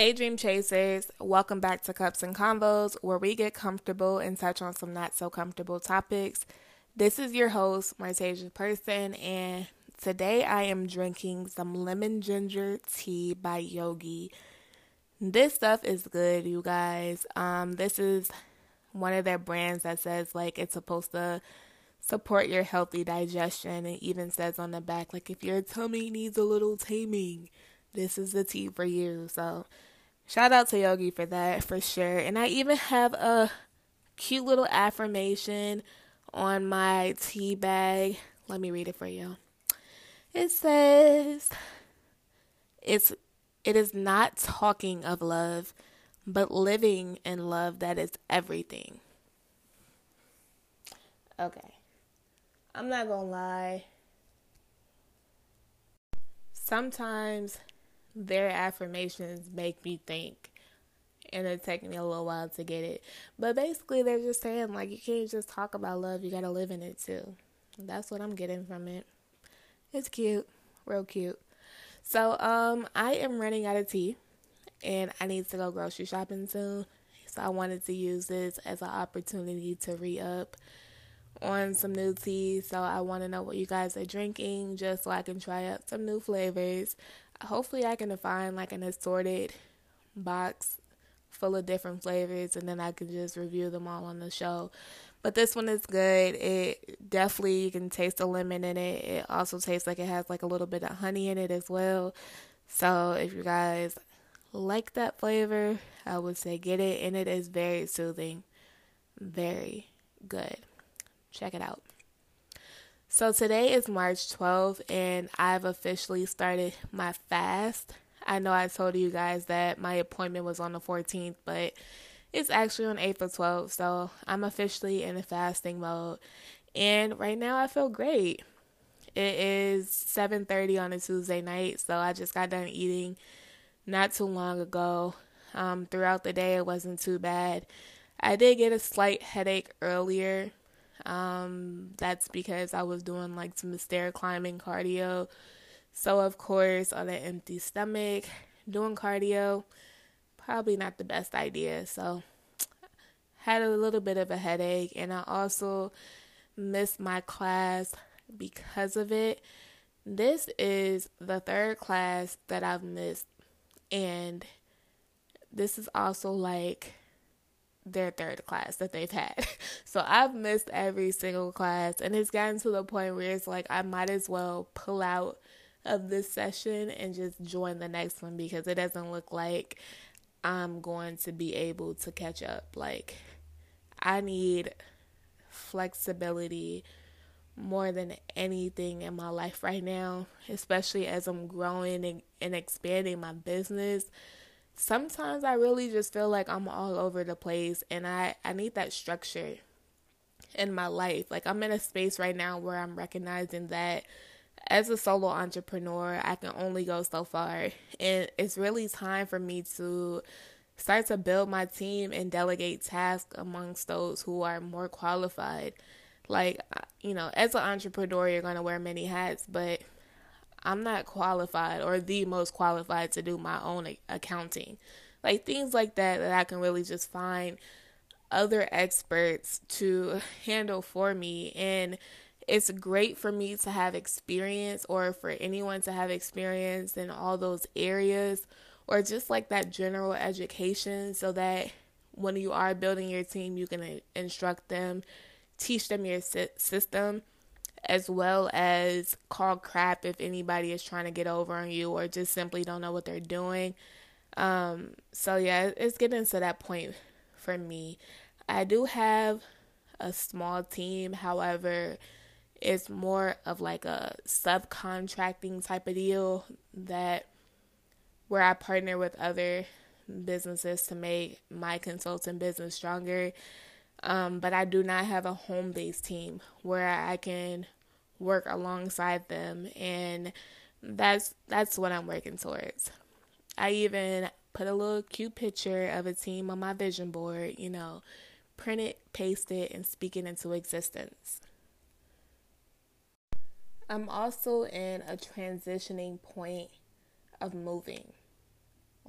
Hey Dream Chasers, welcome back to Cups and Convos, where we get comfortable and touch on some not so comfortable topics. This is your host, Martesia Person, and today I am drinking some lemon ginger tea by Yogi. This stuff is good, you guys. This is one of their brands that says like it's supposed to support your healthy digestion. It even says on the back, like, if your tummy needs a little taming, this is the tea for you. So shout out to Yogi for that, for sure. And I even have a cute little affirmation on my tea bag. Let me read it for you. It says, it is not talking of love, but living in love that is everything. Okay. I'm not gonna lie. Sometimes their affirmations make me think, and it takes me a little while to get it. But basically, they're just saying, like, you can't just talk about love. You got to live in it, too. That's what I'm getting from it. It's cute. Real cute. So, I am running out of tea, and I need to go grocery shopping soon. So, I wanted to use this as an opportunity to re-up on some new tea. So, I want to know what you guys are drinking, just so I can try out some new flavors. Hopefully I can find like an assorted box full of different flavors, and then I can just review them all on the show. But this one is good. It definitely, you can taste the lemon in it. It also tastes like it has like a little bit of honey in it as well. So if you guys like that flavor, I would say get it. And it is very soothing. Very good. Check it out. So today is March 12th, and I've officially started my fast. I know I told you guys that my appointment was on the 14th, but it's actually on April 12th, so I'm officially in the fasting mode. And right now I feel great. It is 7:30 on a Tuesday night, so I just got done eating not too long ago. Throughout the day, it wasn't too bad. I did get a slight headache earlier. That's because I was doing like some stair climbing cardio. So of course, on an empty stomach, doing cardio, probably not the best idea. So had a little bit of a headache, and I also missed my class because of it. This is the third class that I've missed, and this is also like their third class that they've had. So I've missed every single class, and it's gotten to the point where it's like I might as well pull out of this session and just join the next one, because it doesn't look like I'm going to be able to catch up. Like, I need flexibility more than anything in my life right now, especially as I'm growing and expanding my business. Sometimes I really just feel like I'm all over the place, and I need that structure in my life. Like, I'm in a space right now where I'm recognizing that as a solo entrepreneur, I can only go so far. And it's really time for me to start to build my team and delegate tasks amongst those who are more qualified. Like, you know, as an entrepreneur, you're going to wear many hats, but I'm not qualified or the most qualified to do my own accounting. Like, things like that I can really just find other experts to handle for me. And it's great for me to have experience, or for anyone to have experience in all those areas, or just like that general education, so that when you are building your team, you can instruct them, teach them your system, as well as call crap if anybody is trying to get over on you or just simply don't know what they're doing. So yeah, it's getting to that point for me. I do have a small team. However, it's more of like a subcontracting type of deal that where I partner with other businesses to make my consulting business stronger. But I do not have a home-based team where I can work alongside them, and that's what I'm working towards. I even put a little cute picture of a team on my vision board, you know, print it, paste it, and speak it into existence. I'm also in a transitioning point of moving.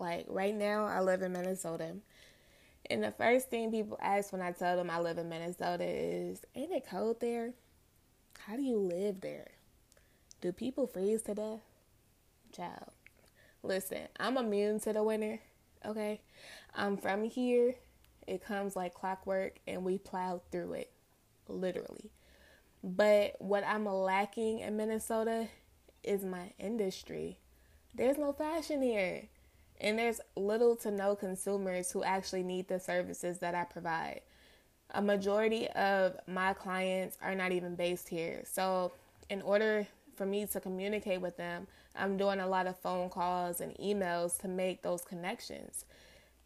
Like right now, I live in Minnesota. And the first thing people ask when I tell them I live in Minnesota is, ain't it cold there? How do you live there? Do people freeze to death? Child, listen, I'm immune to the winter, okay? I'm from here. It comes like clockwork, and we plow through it, literally. But what I'm lacking in Minnesota is my industry. There's no fashion here. And there's little to no consumers who actually need the services that I provide. A majority of my clients are not even based here. So in order for me to communicate with them, I'm doing a lot of phone calls and emails to make those connections.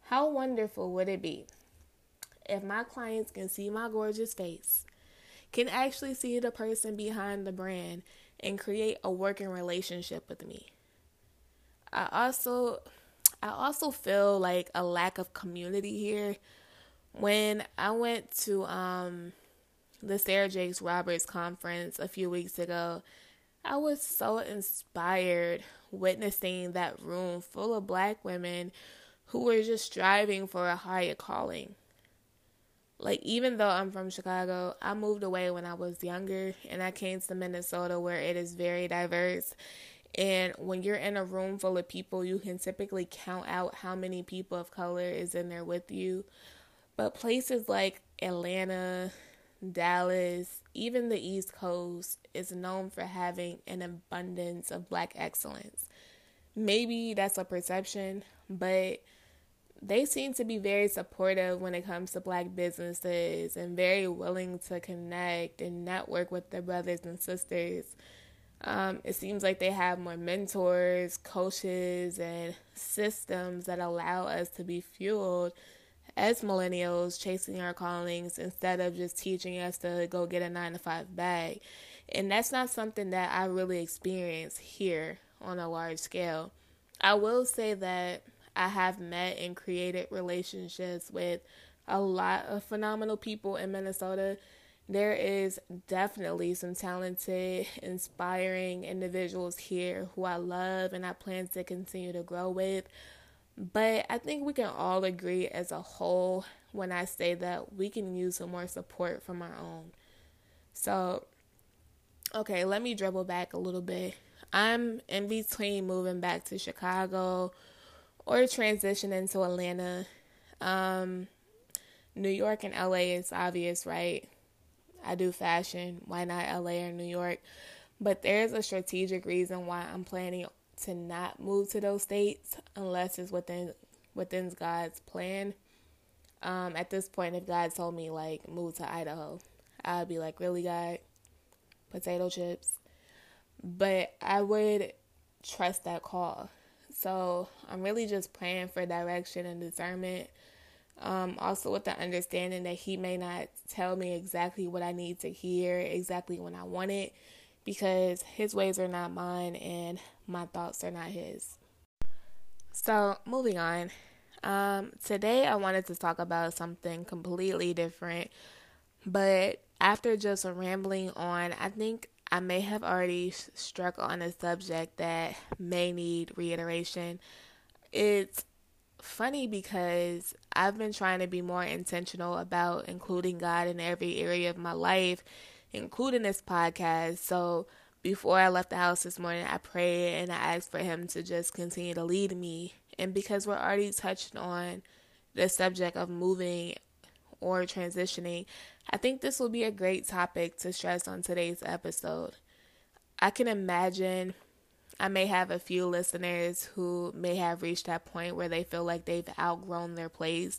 How wonderful would it be if my clients can see my gorgeous face, can actually see the person behind the brand, and create a working relationship with me? I also feel like a lack of community here. When I went to the Sarah Jakes Roberts conference a few weeks ago, I was so inspired witnessing that room full of Black women who were just striving for a higher calling. Like, even though I'm from Chicago, I moved away when I was younger, and I came to Minnesota where it is very diverse. And when you're in a room full of people, you can typically count out how many people of color is in there with you. But places like Atlanta, Dallas, even the East Coast is known for having an abundance of Black excellence. Maybe that's a perception, but they seem to be very supportive when it comes to Black businesses and very willing to connect and network with their brothers and sisters. It seems like they have more mentors, coaches, and systems that allow us to be fueled as millennials chasing our callings instead of just teaching us to go get a 9-to-5 bag. And that's not something that I really experience here on a large scale. I will say that I have met and created relationships with a lot of phenomenal people in Minnesota. There is definitely some talented, inspiring individuals here who I love and I plan to continue to grow with. But I think we can all agree as a whole when I say that we can use some more support from our own. So, okay, let me dribble back a little bit. I'm in between moving back to Chicago or transitioning to Atlanta. New York and LA is obvious, right? I do fashion. Why not LA or New York? But there's a strategic reason why I'm planning to not move to those states unless it's within God's plan. At this point, if God told me, like, move to Idaho, I'd be like, really, God? Potato chips? But I would trust that call. So I'm really just praying for direction and discernment. Also with the understanding that he may not tell me exactly what I need to hear, exactly when I want it, because his ways are not mine and my thoughts are not his. So moving on, today I wanted to talk about something completely different, but after just rambling on, I think I may have already struck on a subject that may need reiteration. It's funny because I've been trying to be more intentional about including God in every area of my life, including this podcast. So before I left the house this morning, I prayed and I asked for him to just continue to lead me. And because we're already touched on the subject of moving or transitioning, I think this will be a great topic to stress on today's episode. I can imagine I may have a few listeners who may have reached that point where they feel like they've outgrown their place.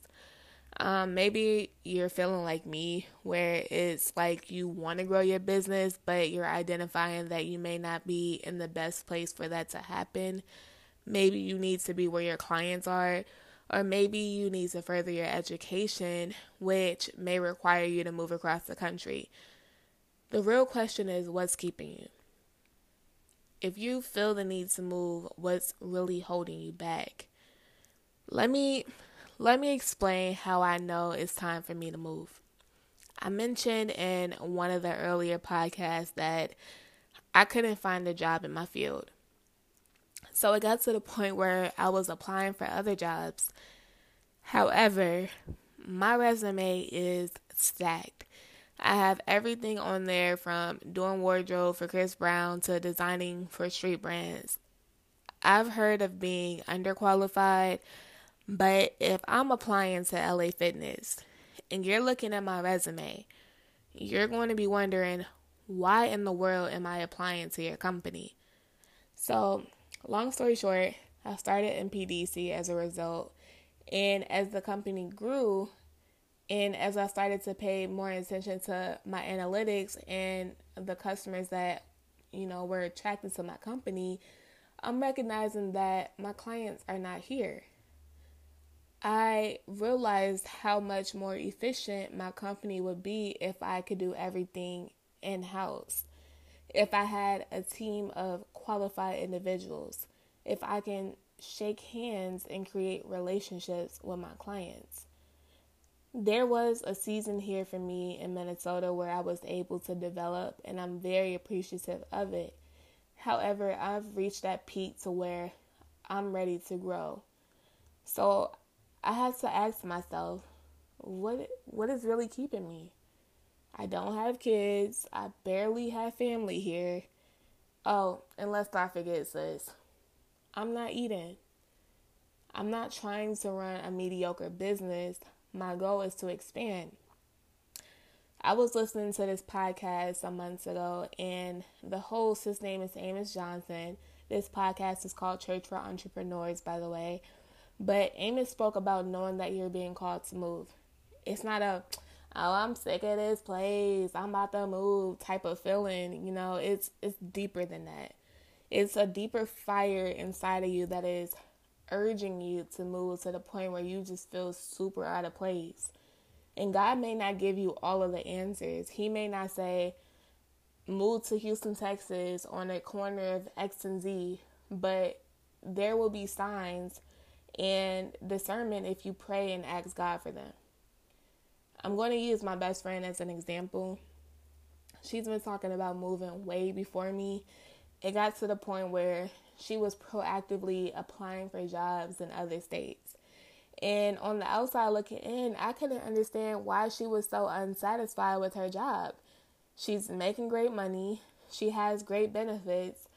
Maybe you're feeling like me, where it's like you want to grow your business, but you're identifying that you may not be in the best place for that to happen. Maybe you need to be where your clients are, or maybe you need to further your education, which may require you to move across the country. The real question is, what's keeping you? If you feel the need to move, what's really holding you back? Let me explain how I know it's time for me to move. I mentioned in one of the earlier podcasts that I couldn't find a job in my field. So it got to the point where I was applying for other jobs. However, my resume is stacked. I have everything on there from doing wardrobe for Chris Brown to designing for street brands. I've heard of being underqualified, but if I'm applying to LA Fitness and you're looking at my resume, you're going to be wondering, why in the world am I applying to your company? So, long story short, I started in PDC as a result. And as the company grew, and as I started to pay more attention to my analytics and the customers that, were attracted to my company, I'm recognizing that my clients are not here. I realized how much more efficient my company would be if I could do everything in-house. If I had a team of qualified individuals, if I can shake hands and create relationships with my clients. There was a season here for me in Minnesota where I was able to develop, and I'm very appreciative of it. However, I've reached that peak to where I'm ready to grow. So I had to ask myself, what is really keeping me? I don't have kids. I barely have family here. Oh, and let's not forget, sis, I'm not eating. I'm not trying to run a mediocre business. My goal is to expand. I was listening to this podcast some months ago, and the host, his name is Amos Johnson. This podcast is called Church for Entrepreneurs, by the way. But Amos spoke about knowing that you're being called to move. It's not a, oh, I'm sick of this place, I'm about to move type of feeling. It's deeper than that. It's a deeper fire inside of you that is urging you to move to the point where you just feel super out of place. And God may not give you all of the answers. He may not say, move to Houston, Texas on the corner of X and Z, but there will be signs and discernment if you pray and ask God for them. I'm going to use my best friend as an example. She's been talking about moving way before me. It got to the point where she was proactively applying for jobs in other states. And on the outside looking in, I couldn't understand why she was so unsatisfied with her job. She's making great money. She has great benefits.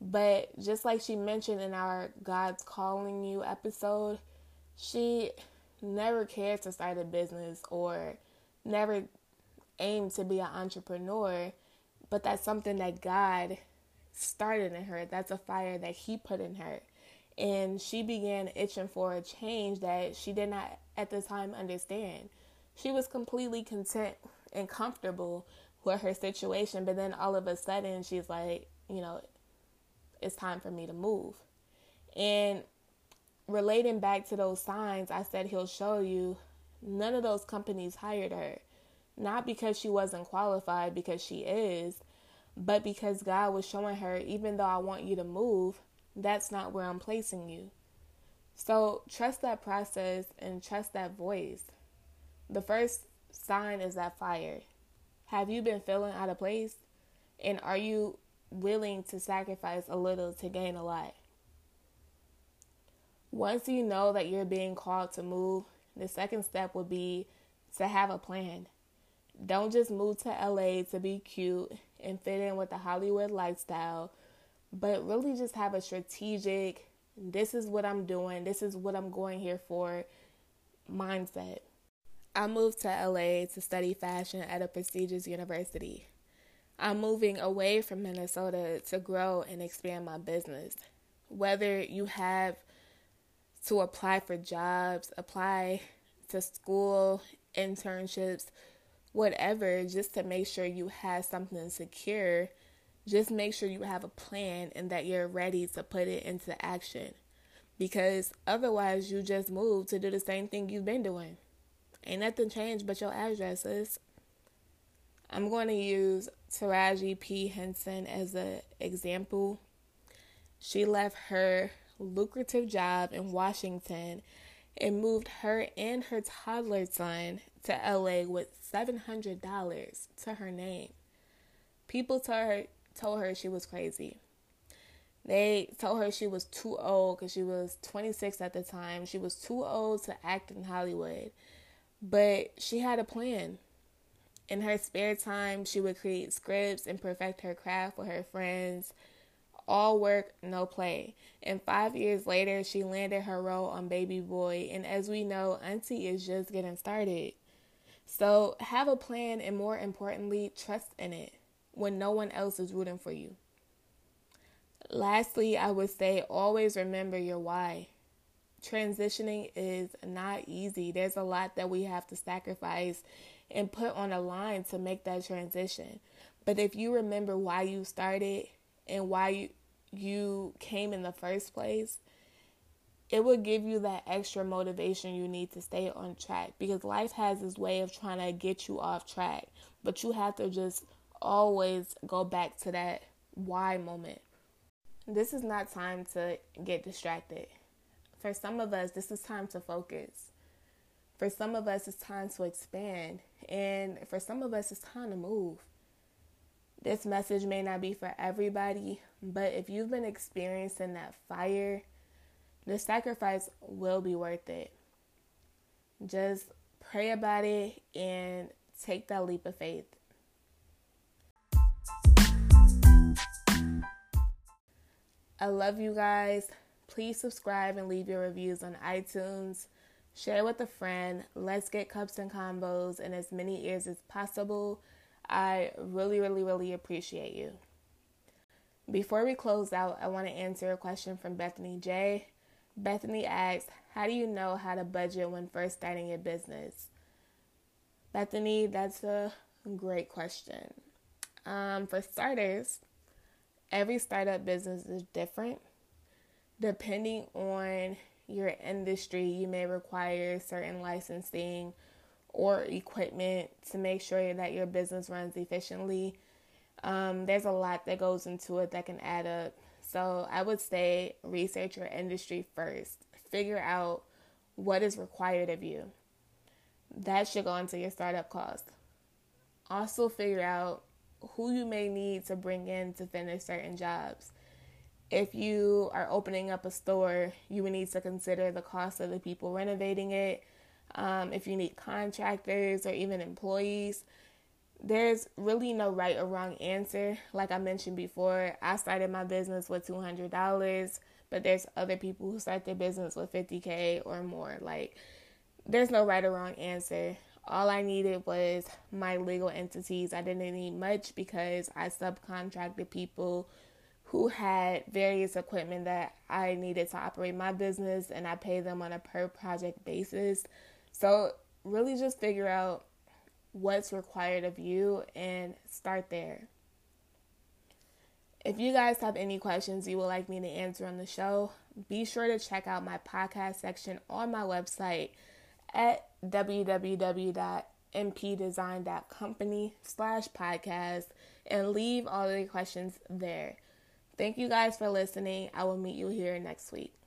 But just like she mentioned in our God's Calling You episode, she never cared to start a business or never aimed to be an entrepreneur. But that's something that God started in her. That's a fire that He put in her. And she began itching for a change that she did not at the time understand. She was completely content and comfortable with her situation, but then all of a sudden she's like, it's time for me to move. And relating back to those signs, I said He'll show you, none of those companies hired her. Not because she wasn't qualified, because she is, but because God was showing her, even though I want you to move, that's not where I'm placing you. So trust that process and trust that voice. The first sign is that fire. Have you been feeling out of place? And are you willing to sacrifice a little to gain a lot? Once you know that you're being called to move, the second step would be to have a plan. Don't just move to LA to be cute and fit in with the Hollywood lifestyle, but really just have a strategic, this is what I'm doing, this is what I'm going here for mindset. I moved to LA to study fashion at a prestigious university. I'm moving away from Minnesota to grow and expand my business. Whether you have to apply for jobs, apply to school, internships, whatever, just to make sure you have something secure. Just make sure you have a plan and that you're ready to put it into action, because otherwise you just move to do the same thing you've been doing. Ain't nothing changed but your addresses. I'm going to use Taraji P. Henson as an example. She left her lucrative job in Washington and moved her and her toddler son to LA with $700 to her name. People told her she was crazy. They told her she was too old because she was 26 at the time. She was too old to act in Hollywood. But she had a plan. In her spare time, she would create scripts and perfect her craft with her friends. All work, no play. And 5 years later, she landed her role on Baby Boy. And as we know, Auntie is just getting started. So have a plan and, more importantly, trust in it when no one else is rooting for you. Lastly, I would say always remember your why. Transitioning is not easy. There's a lot that we have to sacrifice and put on a line to make that transition. But if you remember why you started and why you came in the first place, it will give you that extra motivation you need to stay on track, because life has this way of trying to get you off track. But you have to just always go back to that why moment. This is not time to get distracted. For some of us, this is time to focus. For some of us, it's time to expand. And for some of us, it's time to move. This message may not be for everybody, but if you've been experiencing that fire, the sacrifice will be worth it. Just pray about it and take that leap of faith. I love you guys. Please subscribe and leave your reviews on iTunes. Share with a friend. Let's get cups and combos in as many ears as possible. I really, really, really appreciate you. Before we close out, I want to answer a question from Bethany J. Bethany asks, how do you know how to budget when first starting your business? Bethany, that's a great question. For starters, every startup business is different. Depending on your industry, you may require certain licensing or equipment to make sure that your business runs efficiently. There's a lot that goes into it that can add up. So I would say research your industry first. Figure out what is required of you. That should go into your startup cost. Also figure out who you may need to bring in to finish certain jobs. If you are opening up a store, you would need to consider the cost of the people renovating it. If you need contractors or even employees, there's really no right or wrong answer. Like I mentioned before, I started my business with $200, but there's other people who start their business with $50K or more. Like, there's no right or wrong answer. All I needed was my legal entities. I didn't need much because I subcontracted people who had various equipment that I needed to operate my business, and I paid them on a per project basis. So really just figure out what's required of you and start there. If you guys have any questions you would like me to answer on the show, be sure to check out my podcast section on my website at www.mpdesign.company/podcast and leave all of your questions there. Thank you guys for listening. I will meet you here next week.